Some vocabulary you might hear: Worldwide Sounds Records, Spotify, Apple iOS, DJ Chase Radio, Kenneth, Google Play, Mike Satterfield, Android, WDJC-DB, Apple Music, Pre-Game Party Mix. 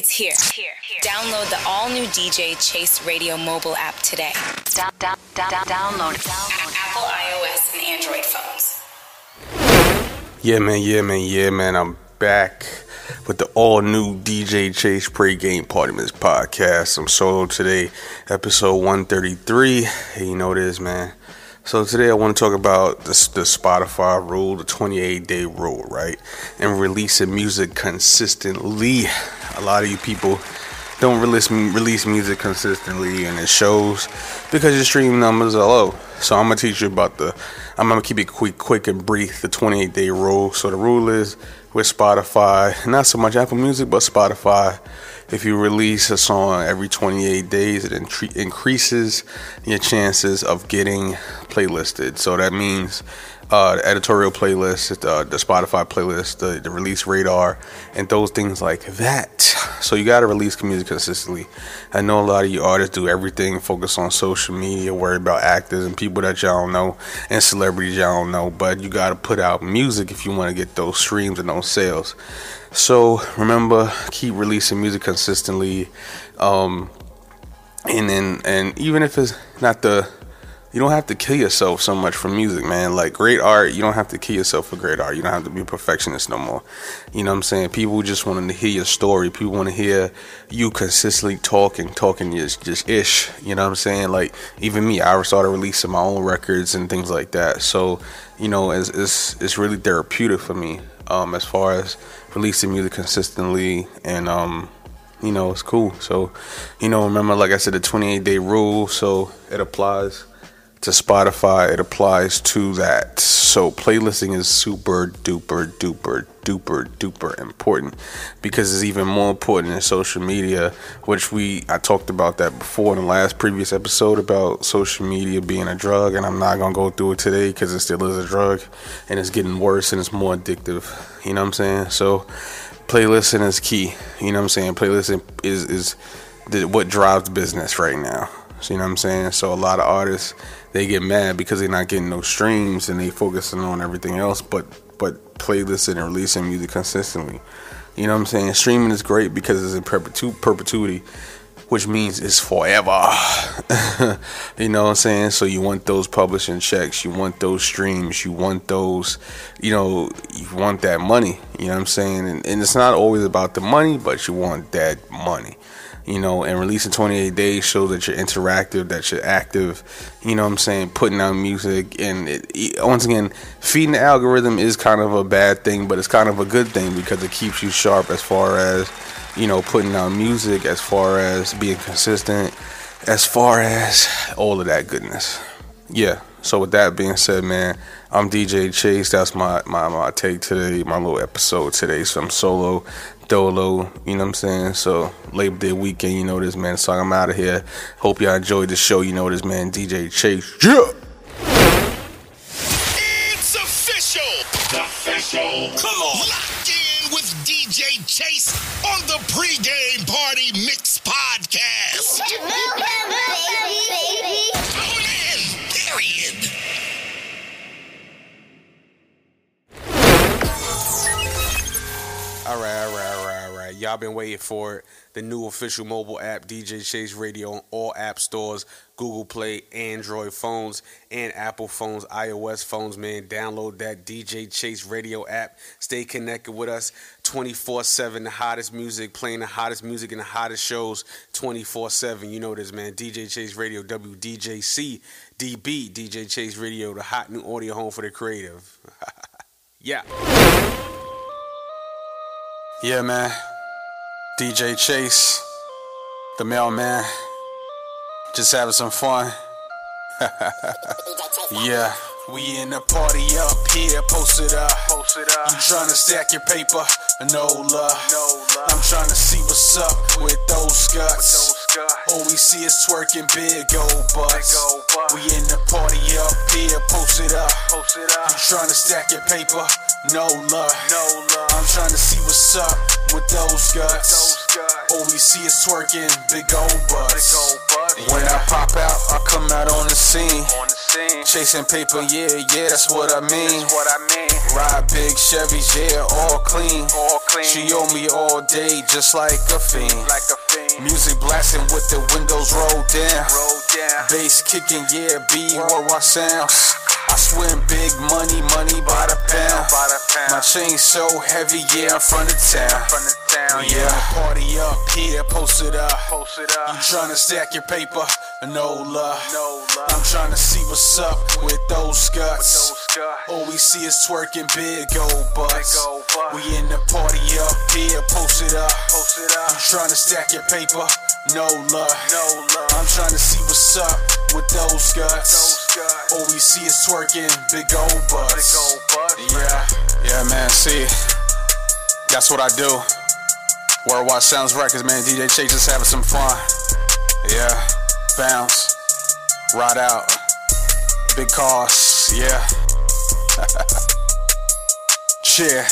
It's here. Download the all-new DJ Chase Radio mobile app today. Download it. Apple iOS and Android phones. Yeah, man. I'm back with the all-new DJ Chase Pre-Game Party Mix podcast. I'm solo today, episode 133. Hey, you know it is, man. So today I want to talk about the Spotify rule, the 28-day rule, right? And releasing music consistently. A lot of you people don't release music consistently, and it shows because your stream numbers are low. So I'm going to teach you about I'm going to keep it quick and brief, the 28-day rule. So the rule is with Spotify, not so much Apple Music, but Spotify. If you release a song every 28 days, it increases your chances of getting playlisted. So that means the editorial playlist, the Spotify playlist, the release radar, and those things like that. So you got to release music consistently. I know a lot of you artists do everything, focus on social media, worry about actors and people that y'all don't know and celebrities y'all don't know. But you got to put out music if you want to get those streams and those sales. So remember, keep releasing music consistently. And even if it's not you don't have to kill yourself so much for music, man. Like great art, you don't have to kill yourself for great art. You don't have to be a perfectionist no more. You know what I'm saying? People just want to hear your story. People want to hear you consistently talking just ish. You know what I'm saying? Like even me, I started releasing my own records and things like that. So, you know, it's really therapeutic for me as far as releasing music consistently and, you know, it's cool. So, you know, remember, like I said, the 28-day rule. So it applies to Spotify, it applies to that. So playlisting is super duper important, because it's even more important in social media, which I talked about that before in the previous episode about social media being a drug, and I'm not gonna go through it today because it still is a drug and it's getting worse and it's more addictive. You know what I'm saying? So playlisting is key. You know what I'm saying? Playlisting is what drives business right now. So, you know what I'm saying? So a lot of artists, they get mad because they're not getting no streams and they focusing on everything else but playlisting and releasing music consistently. You know what I'm saying? Streaming is great because it's in perpetuity, which means it's forever. You know what I'm saying? So you want those publishing checks, you want those streams, you want those, you know, you want that money. You know what I'm saying? And it's not always about the money, but you want that money. You know, and releasing 28 days shows that you're interactive, that you're active, you know what I'm saying, putting out music. And once again, feeding the algorithm is kind of a bad thing, but it's kind of a good thing because it keeps you sharp as far as, you know, putting out music, as far as being consistent, as far as all of that goodness. Yeah. So with that being said, man, I'm DJ Chase. That's my take today, my little episode today. So I'm solo, dolo, you know what I'm saying? So Labor Day weekend, you know this, man. So I'm out of here. Hope y'all enjoyed the show. You know this, man. DJ Chase. Yeah! It's official. Come on. Lock in with DJ Chase on the Pre-Game Party Mix podcast. All right. Y'all been waiting for it. The new official mobile app, DJ Chase Radio, on all app stores, Google Play, Android phones, and Apple phones, iOS phones, man. Download that DJ Chase Radio app. Stay connected with us 24/7, the hottest music, playing the hottest music and the hottest shows 24/7. You know this, man. DJ Chase Radio, WDJC-DB, DJ Chase Radio, the hot new audio home for the creative. Yeah. Yeah, man, DJ Chase, the mailman, just having some fun. Yeah. We in the party up here, post it up. You tryna stack your paper, no love. I'm tryna see what's up with those guts. All we see is twerking big old butts. We in the party up here, post it up. You tryna stack your paper, no luck. I'm tryna see what's up with those guts. All we see is twerking big old butts. When I pop out, I come out on the scene. seen. Chasing paper, yeah, that's what I mean. Ride big Chevys, yeah, all clean. She owe me all day, just like a fiend. Music blasting with the windows rolled down. Bass kicking, yeah, be where I sounds. I swim big money by the pound. My chain's so heavy, yeah, I'm from the town. Yeah, party up here, post it up. You tryna stack your paper? No love. I'm tryna see what's up with those scuts. All we see is twerking big old butts. We in the party up here, post it up. You tryna stack your paper? No love. I'm tryna see what's up with those scuts. All we see is twerking big old butts. Yeah, man, see, that's what I do. Worldwide Sounds Records, man. DJ Chase just having some fun. Yeah, bounce, ride out, big cars, yeah. Cheer.